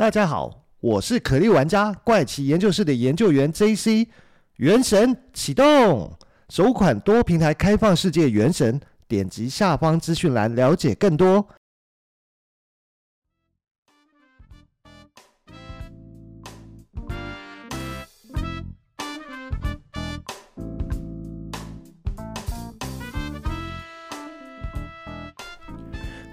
大家好，我是可莉玩家怪奇研究室的研究员 JC。 原神启动，首款多平台开放世界原神，点击下方资讯栏了解更多。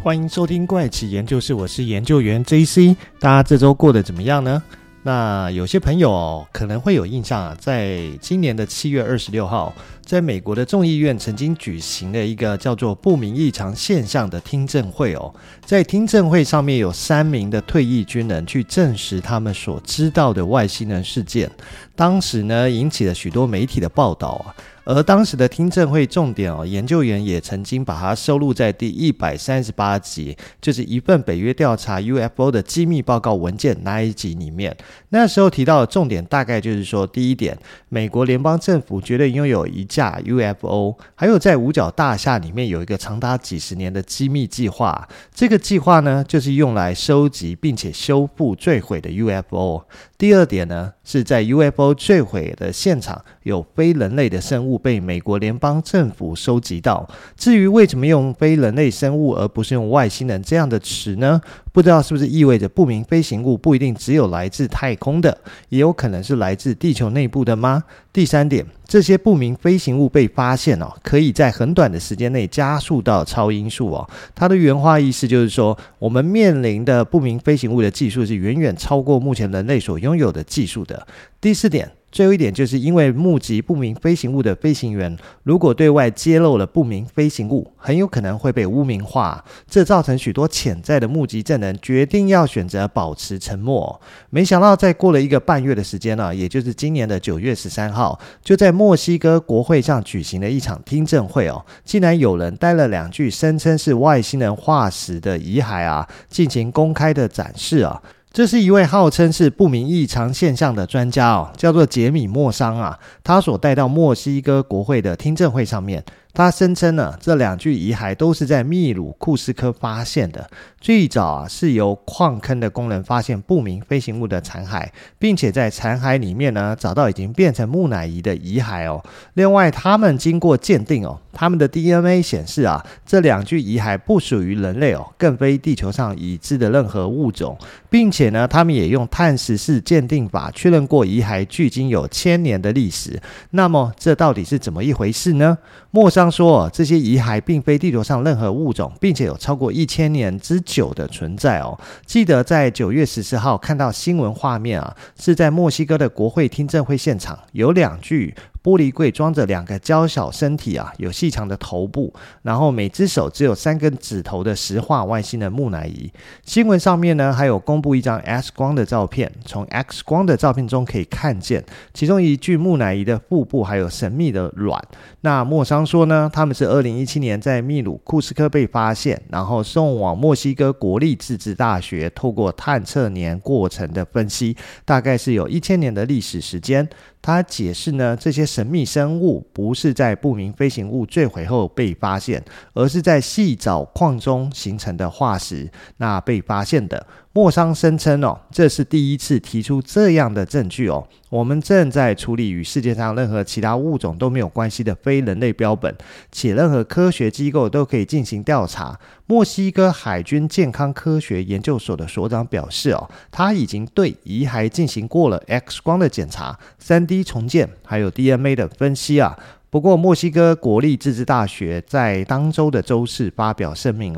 欢迎收听怪奇研究室，我是研究员 JC。 大家这周过得怎么样呢？那有些朋友可能会有印象啊，在今年的7月26号，在美国的众议院曾经举行了一个叫做不明异常现象的听证会哦。在听证会上面有3名的退役军人去证实他们所知道的外星人事件，当时呢引起了许多媒体的报道啊。而当时的听证会重点研究员也曾经把它收录在第138集，就是一份北约调查 UFO 的机密报告文件那一集里面。那时候提到的重点大概就是说，第一点，美国联邦政府绝对拥有一架 UFO， 还有在五角大厦里面有一个长达几10年的机密计划，这个计划呢就是用来收集并且修复坠毁的 UFO。 第二点呢，是在 UFO 坠毁的现场有非人类的生物被美国联邦政府收集到。至于为什么用非人类生物而不是用外星人这样的词呢？不知道是不是意味着不明飞行物不一定只有来自太空的，也有可能是来自地球内部的吗？第三点，这些不明飞行物被发现可以在很短的时间内加速到超音速它的原话意思就是说，我们面临的不明飞行物的技术是远远超过目前人类所拥有的技术的。第四点，最后一点，就是因为目击不明飞行物的飞行员如果对外揭露了不明飞行物，很有可能会被污名化，这造成许多潜在的目击证人决定要选择保持沉默。没想到在过了1个半月的时间也就是今年的9月13号，就在墨西哥国会上举行了一场听证会竟然有人带了2具声称是外星人化石的遗骸进行公开的展示这是一位号称是不明异常现象的专家叫做杰米·莫桑他所带到墨西哥国会的听证会上面。他声称呢，这2具遗骸都是在秘鲁库斯科发现的。最早是由矿坑的工人发现不明飞行物的残骸，并且在残骸里面呢找到已经变成木乃伊的遗骸另外，他们经过鉴定他们的 DNA 显示这2具遗骸不属于人类更非地球上已知的任何物种，并且呢，他们也用碳十四鉴定法确认过遗骸距今有1000年的历史。那么，这到底是怎么一回事呢？莫桑说这些遗骸并非地球上任何物种，并且有超过1000年之久的存在记得在9月14号看到新闻画面是在墨西哥的国会听证会现场，有2具玻璃柜装着2个娇小身体有细长的头部，然后每只手只有3根指头的石化外星人木乃伊。新闻上面呢还有公布一张 X 光的照片，从 X 光的照片中可以看见其中1具木乃伊的腹部还有神秘的卵。那莫桑说呢，他们是2017年在秘鲁库斯科被发现，然后送往墨西哥国立自治大学，透过探测年过程的分析，大概是有1000年的历史时间。他解释呢，这些神秘生物不是在不明飞行物坠毁后被发现，而是在细藻矿中形成的化石那被发现的。莫桑声称这是第一次提出这样的证据我们正在处理与世界上任何其他物种都没有关系的非人类标本，且任何科学机构都可以进行调查。墨西哥海军健康科学研究所的所长表示他已经对遗骸进行过了 X 光的检查、 3D 重建还有 DNA 的分析不过墨西哥国立自治大学在当周的周四发表声明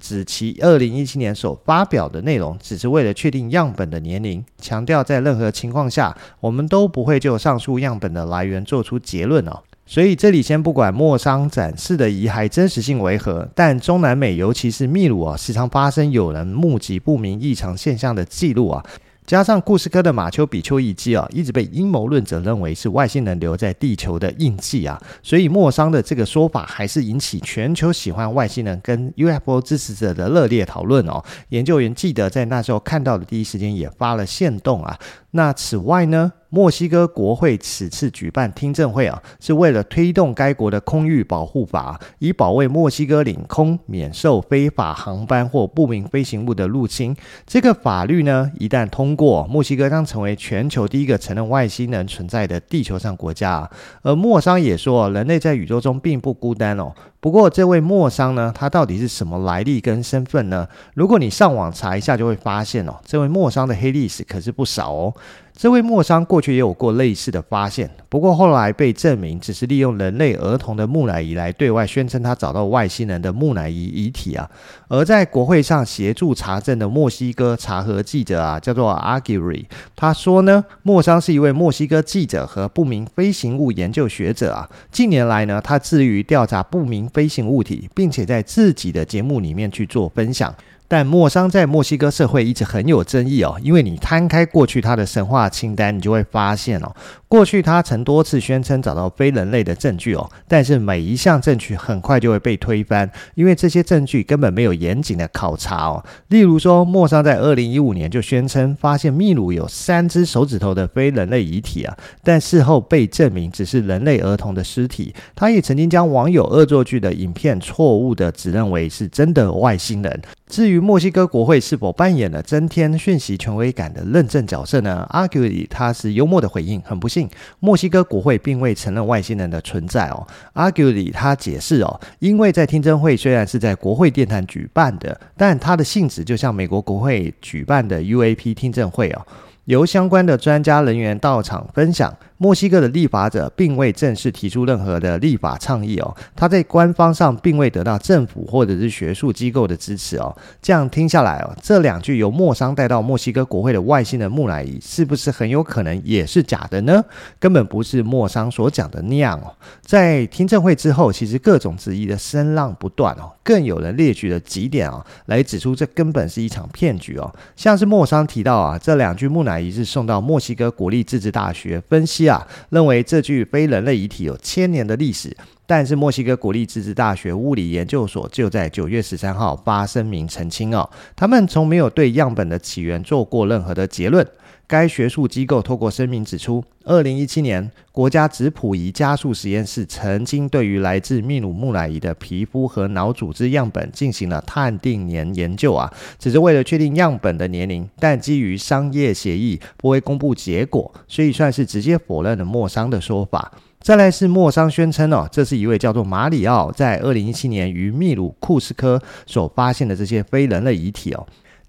指其2017年所发表的内容只是为了确定样本的年龄，强调在任何情况下我们都不会就上述样本的来源做出结论所以这里先不管莫桑展示的遗骸真实性为何，但中南美尤其是秘鲁时常发生有人目击不明异常现象的记录加上库斯科的马丘比丘遗迹一直被阴谋论者认为是外星人留在地球的印记所以莫桑的这个说法还是引起全球喜欢外星人跟 UFO 支持者的热烈讨论研究员记得在那时候看到的第一时间也发了限动那此外呢，墨西哥国会此次举办听证会是为了推动该国的空域保护法，以保卫墨西哥领空免受非法航班或不明飞行物的入侵。这个法律呢，一旦通过，墨西哥将成为全球第一个承认外星人存在的地球上国家。而莫桑也说，人类在宇宙中并不孤单哦。不过这位莫桑呢，他到底是什么来历跟身份呢？如果你上网查一下就会发现这位莫桑的黑历史可是不少哦。这位莫桑过去也有过类似的发现，不过后来被证明只是利用人类儿童的木乃伊来对外宣称他找到外星人的木乃伊遗体啊。而在国会上协助查证的墨西哥查核记者叫做 Aguirre， 他说呢，莫桑是一位墨西哥记者和不明飞行物研究学者啊。近年来呢，他致力于调查不明飞行物体，并且在自己的节目里面去做分享。但莫桑在墨西哥社会一直很有争议因为你摊开过去他的神话清单，你就会发现过去他曾多次宣称找到非人类的证据但是每一项证据很快就会被推翻，因为这些证据根本没有严谨的考察例如说，莫桑在2015年就宣称发现秘鲁有3只手指头的非人类遗体但事后被证明只是人类儿童的尸体。他也曾经将网友恶作剧的影片错误的指认为是真的外星人。至于墨西哥国会是否扮演了增添讯息权威感的认证角色呢？ Aguirre 他是幽默的回应，很不幸，墨西哥国会并未承认外星人的存在Aguirre 他解释因为在听证会虽然是在国会殿堂举办的，但它的性质就像美国国会举办的 UAP 听证会由相关的专家人员到场分享。墨西哥的立法者并未正式提出任何的立法倡议他在官方上并未得到政府或者是学术机构的支持这样听下来这两句由莫桑带到墨西哥国会的外星人木乃伊是不是很有可能也是假的呢？根本不是莫桑所讲的那样在听证会之后，其实各种质疑的声浪不断更有人列举了几点来指出这根本是一场骗局像是莫桑提到这两具木乃伊是送到墨西哥国立自治大学分析认为这具非人类遗体有1000年的历史，但是墨西哥国立自治大学物理研究所就在9月13号发声明澄清他们从没有对样本的起源做过任何的结论。该学术机构透过声明指出，2017年国家质谱仪加速实验室曾经对于来自秘鲁木乃伊的皮肤和脑组织样本进行了探定年研究只是为了确定样本的年龄，但基于商业协议不会公布结果，所以算是直接否认了莫桑的说法。再来是莫桑宣称这是一位叫做马里奥在2017年于秘鲁库斯科所发现的这些非人类遗体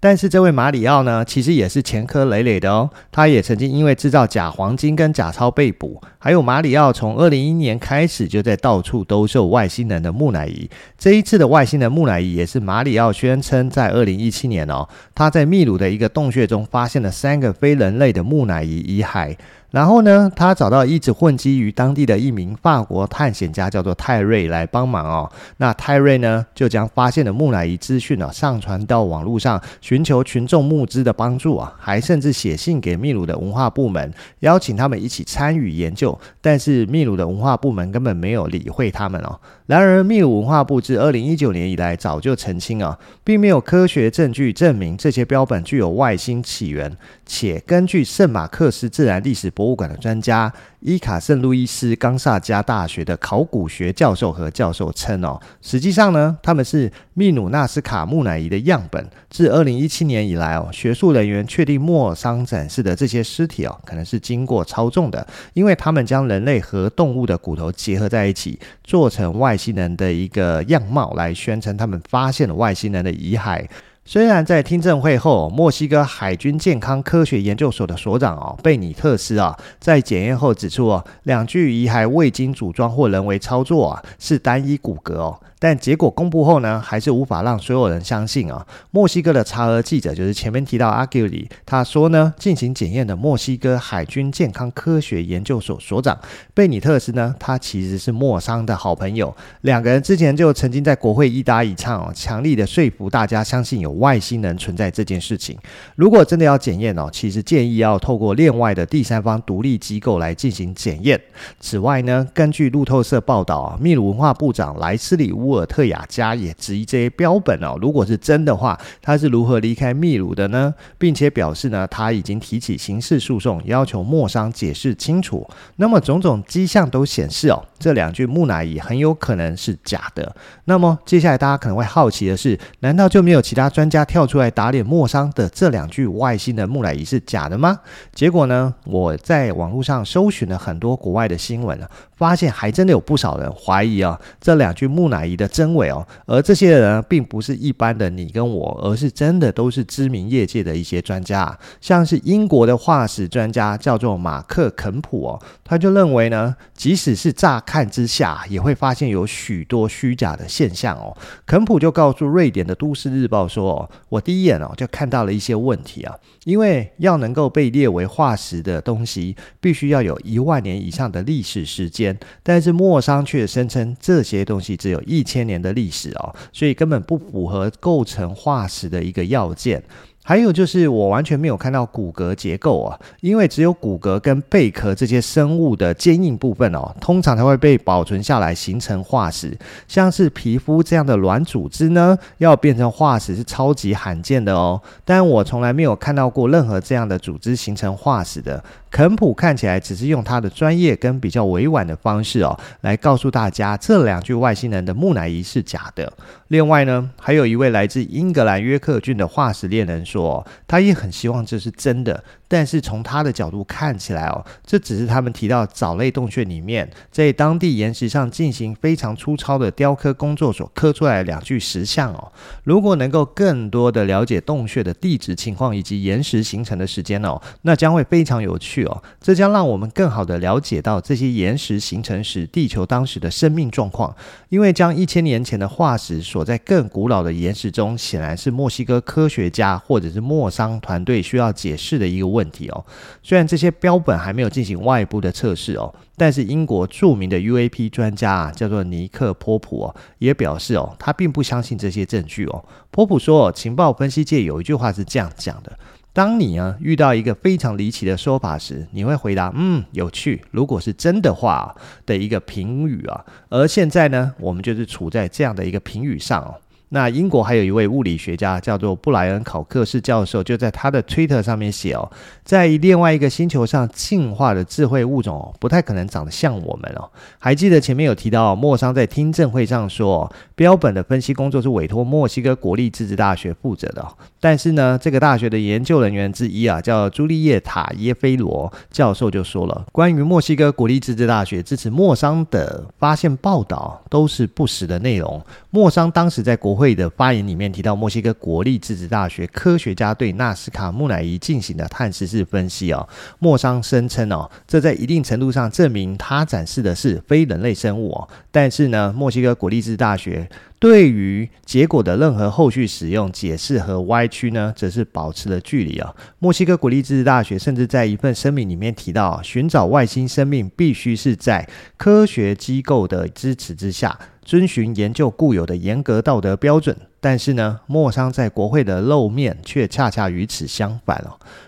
但是这位马里奥呢，其实也是前科累累的他也曾经因为制造假黄金跟假钞被捕。还有马里奥从2011年开始就在到处兜售外星人的木乃伊，这一次的外星人木乃伊也是马里奥宣称在2017年他在秘鲁的一个洞穴中发现了3个非人类的木乃伊遗骸。然后呢，他找到一直混迹于当地的一名法国探险家叫做泰瑞来帮忙那泰瑞呢，就将发现的木乃伊资讯上传到网络上，寻求群众募资的帮助还甚至写信给秘鲁的文化部门，邀请他们一起参与研究，但是秘鲁的文化部门根本没有理会他们然而秘鲁文化部自2019年以来早就澄清并没有科学证据证明这些标本具有外星起源，且根据圣马克斯自然历史博物馆的专家伊卡圣路易斯冈萨加大学的考古学教授和教授称实际上呢，他们是秘鲁纳斯卡木乃伊的样本。自2017年以来学术人员确定莫桑展示的这些尸体可能是经过操纵的，因为他们将人类和动物的骨头结合在一起，做成外星人的一个样貌，来宣称他们发现了外星人的遗骸。虽然在听证会后，墨西哥海军健康科学研究所的所长贝尼特斯在检验后指出两具遗骸未经组装或人为操作是单一骨骼但结果公布后呢，还是无法让所有人相信墨西哥的查核记者就是前面提到阿古里，他说呢，进行检验的墨西哥海军健康科学研究所所长贝尼特斯呢，他其实是莫桑的好朋友，两个人之前就曾经在国会一搭一唱强力的说服大家相信有外星人存在这件事情。如果真的要检验其实建议要透过另外的第三方独立机构来进行检验。此外呢，根据路透社报道，秘鲁文化部长莱斯里乌乌尔特雅家也质疑这些标本哦，如果是真的话，他是如何离开秘鲁的呢？并且表示呢，他已经提起刑事诉讼，要求莫桑解释清楚。那么种种迹象都显示哦，这两具木乃伊很有可能是假的。那么接下来大家可能会好奇的是，难道就没有其他专家跳出来打脸莫桑的这两具外星的木乃伊是假的吗？结果呢，我在网络上搜寻了很多国外的新闻，发现还真的有不少人怀疑啊这两具木乃伊的真伪哦，而这些人并不是一般的你跟我，而是真的都是知名业界的一些专家，像是英国的化石专家叫做马克肯普哦，他就认为呢，即使是乍看之下，也会发现有许多虚假的现象哦。肯普就告诉瑞典的《都市日报》说哦，我第一眼就看到了一些问题啊，因为要能够被列为化石的东西，必须要有10000年以上的历史时间。但是莫桑却声称这些东西只有1000年的历史哦，所以根本不符合构成化石的一个要件。还有就是我完全没有看到骨骼结构啊，因为只有骨骼跟贝壳这些生物的坚硬部分哦，通常才会被保存下来形成化石。像是皮肤这样的软组织呢，要变成化石是超级罕见的哦。但我从来没有看到过任何这样的组织形成化石的。肯普看起来只是用他的专业跟比较委婉的方式哦，来告诉大家这两具外星人的木乃伊是假的。另外呢，还有一位来自英格兰约克郡的化石猎人说，他也很希望这是真的，但是从他的角度看起来哦，这只是他们提到藻类洞穴里面在当地岩石上进行非常粗糙的雕刻工作所刻出来的两具石像哦。如果能够更多的了解洞穴的地质情况以及岩石形成的时间哦，那将会非常有趣哦。这将让我们更好的了解到这些岩石形成时地球当时的生命状况，因为将1000年前的化石锁在更古老的岩石中，显然是墨西哥科学家或者是莫桑团队需要解释的一个问题哦。虽然这些标本还没有进行外部的测试哦，但是英国著名的 UAP 专家叫做尼克波普哦，也表示哦，他并不相信这些证据哦。波普说哦，情报分析界有一句话是这样讲的，当你遇到一个非常离奇的说法时，你会回答有趣，如果是真的话的一个评语啊。而现在呢，我们就是处在这样的一个评语上哦。那英国还有一位物理学家叫做布莱恩考克士教授，就在他的 Twitter 上面写哦，在另外一个星球上进化的智慧物种不太可能长得像我们哦。还记得前面有提到莫桑在听证会上说标本的分析工作是委托墨西哥国立自治大学负责的但是呢，这个大学的研究人员之一叫朱丽叶塔耶菲罗教授就说了，关于墨西哥国立自治大学支持莫桑的发现报道都是不实的内容。莫桑当时在国会的发言里面提到，墨西哥国立自治大学科学家对纳斯卡木乃伊进行的碳十四分析莫桑声称这在一定程度上证明他展示的是非人类生物但是呢，墨西哥国立自治大学对于结果的任何后续使用、解释和歪曲呢，则是保持了距离墨西哥国立自治大学甚至在一份声明里面提到寻找外星生命必须是在科学机构的支持之下，遵循研究固有的严格道德标准。但是呢，莫桑在国会的露面却恰恰与此相反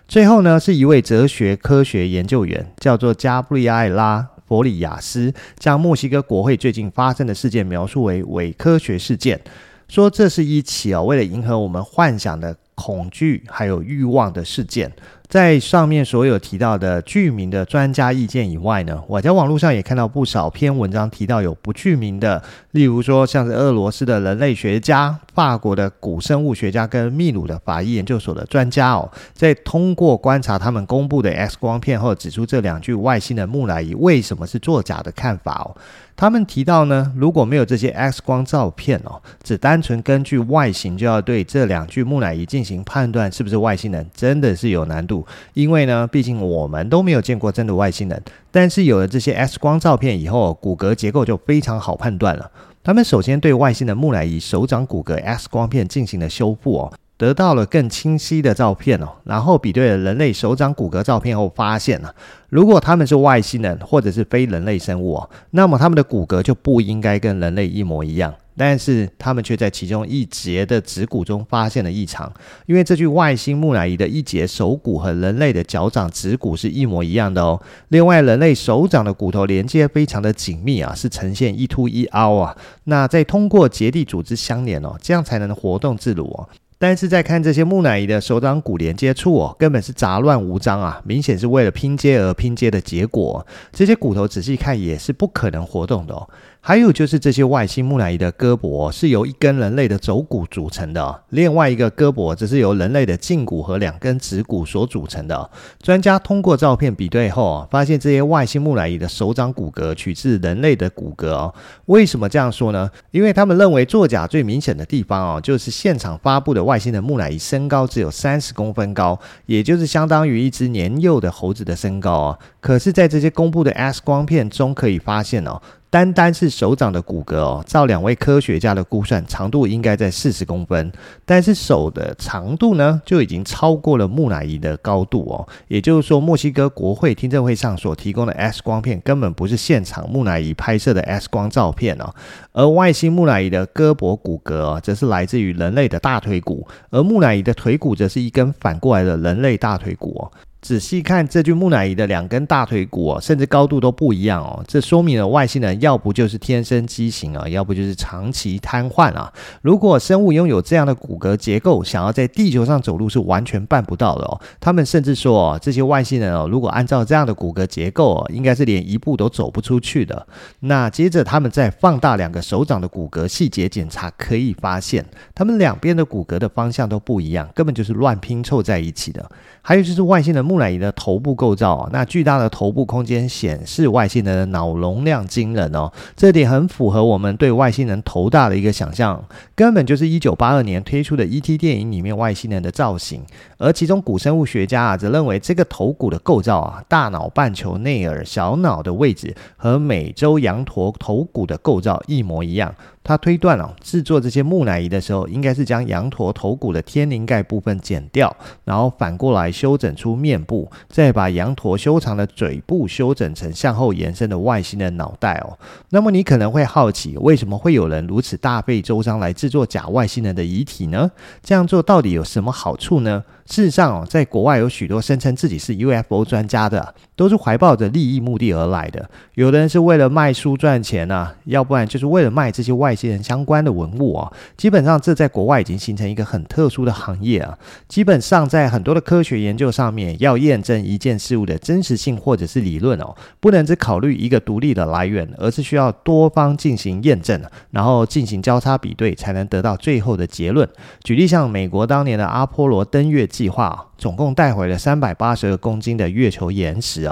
最后呢，是一位哲学科学研究员叫做加布里埃拉伯里亚斯，将墨西哥国会最近发生的事件描述为伪科学事件，说这是一起为了迎合我们幻想的恐惧还有欲望的事件。在上面所有提到的具名的专家意见以外呢，我在网络上也看到不少篇文章提到有不具名的，例如说像是俄罗斯的人类学家、法国的古生物学家跟秘鲁的法医研究所的专家在通过观察他们公布的 X 光片后，指出这两具外星的木乃伊为什么是作假的看法他们提到呢，如果没有这些 X 光照片只单纯根据外形就要对这两具木乃伊进行判断是不是外星人，真的是有难度。因为呢，毕竟我们都没有见过真的外星人，但是有了这些 X 光照片以后，骨骼结构就非常好判断了。他们首先对外星的木乃伊手掌骨骼 X 光片进行了修复得到了更清晰的照片然后比对了人类手掌骨骼照片后发现如果他们是外星人或者是非人类生物那么他们的骨骼就不应该跟人类一模一样。但是他们却在其中一节的指骨中发现了异常，因为这具外星木乃伊的一节手骨和人类的脚掌指骨是一模一样的哦。另外，人类手掌的骨头连接非常的紧密啊，是呈现一凸一凹啊，那再通过结缔组织相连哦，这样才能活动自如哦。但是在看这些木乃伊的手掌骨连接处哦，根本是杂乱无章啊，明显是为了拼接而拼接的结果哦。这些骨头仔细看也是不可能活动的哦。还有就是这些外星木乃伊的胳膊是由一根人类的肘骨组成的，另外一个胳膊则是由人类的胫骨和两根指骨所组成的。专家通过照片比对后发现，这些外星木乃伊的手掌骨骼取自人类的骨骼。为什么这样说呢？因为他们认为作假最明显的地方就是现场发布的外星的木乃伊身高只有30公分高，也就是相当于一只年幼的猴子的身高。可是在这些公布的 X 光片中可以发现，单单是手掌的骨骼照两位科学家的估算，长度应该在40公分，但是手的长度呢，就已经超过了木乃伊的高度哦。也就是说，墨西哥国会听证会上所提供的 X 光片根本不是现场木乃伊拍摄的 X 光照片哦。而外星木乃伊的胳膊骨骼则是来自于人类的大腿骨，而木乃伊的腿骨则是一根反过来的人类大腿骨哦。仔细看这具木乃伊的两根大腿骨甚至高度都不一样哦，这说明了外星人要不就是天生畸形要不就是长期瘫痪啊。如果生物拥有这样的骨骼结构，想要在地球上走路是完全办不到的哦。他们甚至说这些外星人如果按照这样的骨骼结构应该是连一步都走不出去的。那接着他们再放大两个手掌的骨骼细节检查，可以发现他们两边的骨骼的方向都不一样，根本就是乱拼凑在一起的。还有就是外星人木乃伊的头部构造，那巨大的头部空间显示外星人的脑容量惊人哦，这点很符合我们对外星人头大的一个想象，根本就是1982年推出的 ET 电影里面外星人的造型。而其中古生物学家则认为这个头骨的构造大脑半球内耳小脑的位置和美洲羊驼头骨的构造一模一样。他推断制作这些木乃伊的时候，应该是将羊驼头骨的天灵盖部分剪掉，然后反过来修整出面部，再把羊驼修长的嘴部修整成向后延伸的外星人脑袋哦。那么你可能会好奇，为什么会有人如此大费周章来制作假外星人的遗体呢？这样做到底有什么好处呢？事实上在国外有许多声称自己是 UFO 专家的，都是怀抱着利益目的而来的。有的人是为了卖书赚钱要不然就是为了卖这些外星人相关的文物基本上这在国外已经形成一个很特殊的行业基本上在很多的科学研究上面，要验证一件事物的真实性或者是理论不能只考虑一个独立的来源，而是需要多方进行验证，然后进行交叉比对，才能得到最后的结论。举例，像美国当年的阿波罗登月计划总共带回了382公斤的月球岩石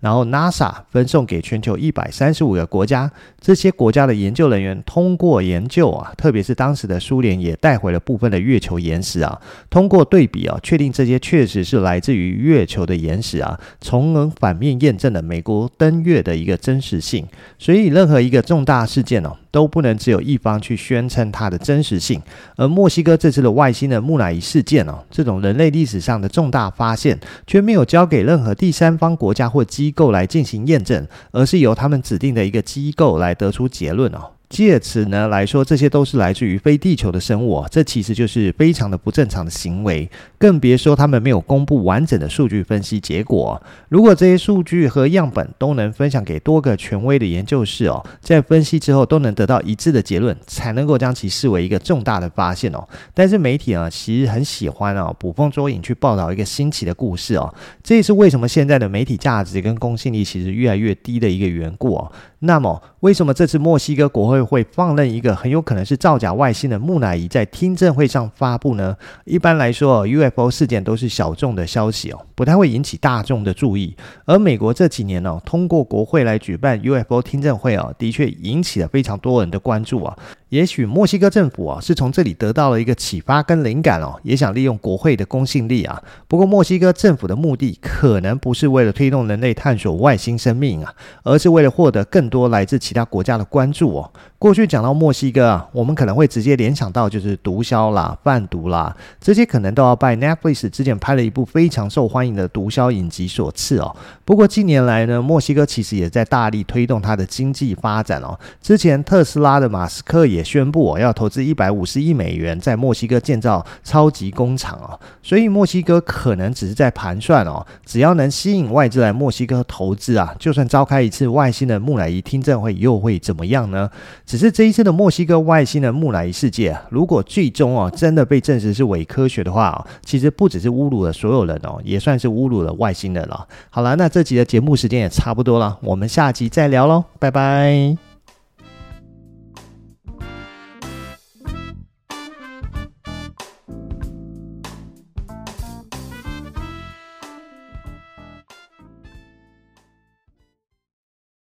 然后 NASA 分送给全球135个国家，这些国家的研究人员通过研究特别是当时的苏联也带回了部分的月球岩石通过对比确定这些确实是来自于月球的岩石从而反面验证了美国登月的一个真实性。所以任何一个重大事件都不能只有一方去宣称它的真实性，而墨西哥这次的外星人木乃伊事件这种人类历史上的重大发现，却没有交给任何第三方国家或机构来进行验证，而是由他们指定的一个机构来得出结论借此呢来说，这些都是来自于非地球的生物这其实就是非常的不正常的行为，更别说他们没有公布完整的数据分析结果如果这些数据和样本都能分享给多个权威的研究室在分析之后都能得到一致的结论，才能够将其视为一个重大的发现但是媒体其实很喜欢捕风捉影去报道一个新奇的故事这也是为什么现在的媒体价值跟公信力其实越来越低的一个缘故那么为什么这次墨西哥国会放任一个很有可能是造假外星的木乃伊在听证会上发布呢？一般来说 UFO 事件都是小众的消息不太会引起大众的注意，而美国这几年通过国会来举办 UFO 听证会的确引起了非常多人的关注也许墨西哥政府是从这里得到了一个启发跟灵感也想利用国会的公信力不过墨西哥政府的目的可能不是为了推动人类探索外星生命而是为了获得更多来自其他国家的关注过去讲到墨西哥我们可能会直接联想到就是毒枭啦、贩毒啦，这些可能都要拜 Netflix 之前拍了一部非常受欢迎的毒枭影集所赐不过近年来呢，墨西哥其实也在大力推动它的经济发展之前特斯拉的马斯克也也宣布要投资150亿美元在墨西哥建造超级工厂哦。所以墨西哥可能只是在盘算哦，只要能吸引外资来墨西哥投资啊，就算召开一次外星人木乃伊听证会又会怎么样呢？只是这一次的墨西哥外星人木乃伊世界，如果最终哦真的被证实是伪科学的话哦，其实不只是侮辱了所有人哦，也算是侮辱了外星人了。好了，那这集的节目时间也差不多了，我们下集再聊咯，拜拜。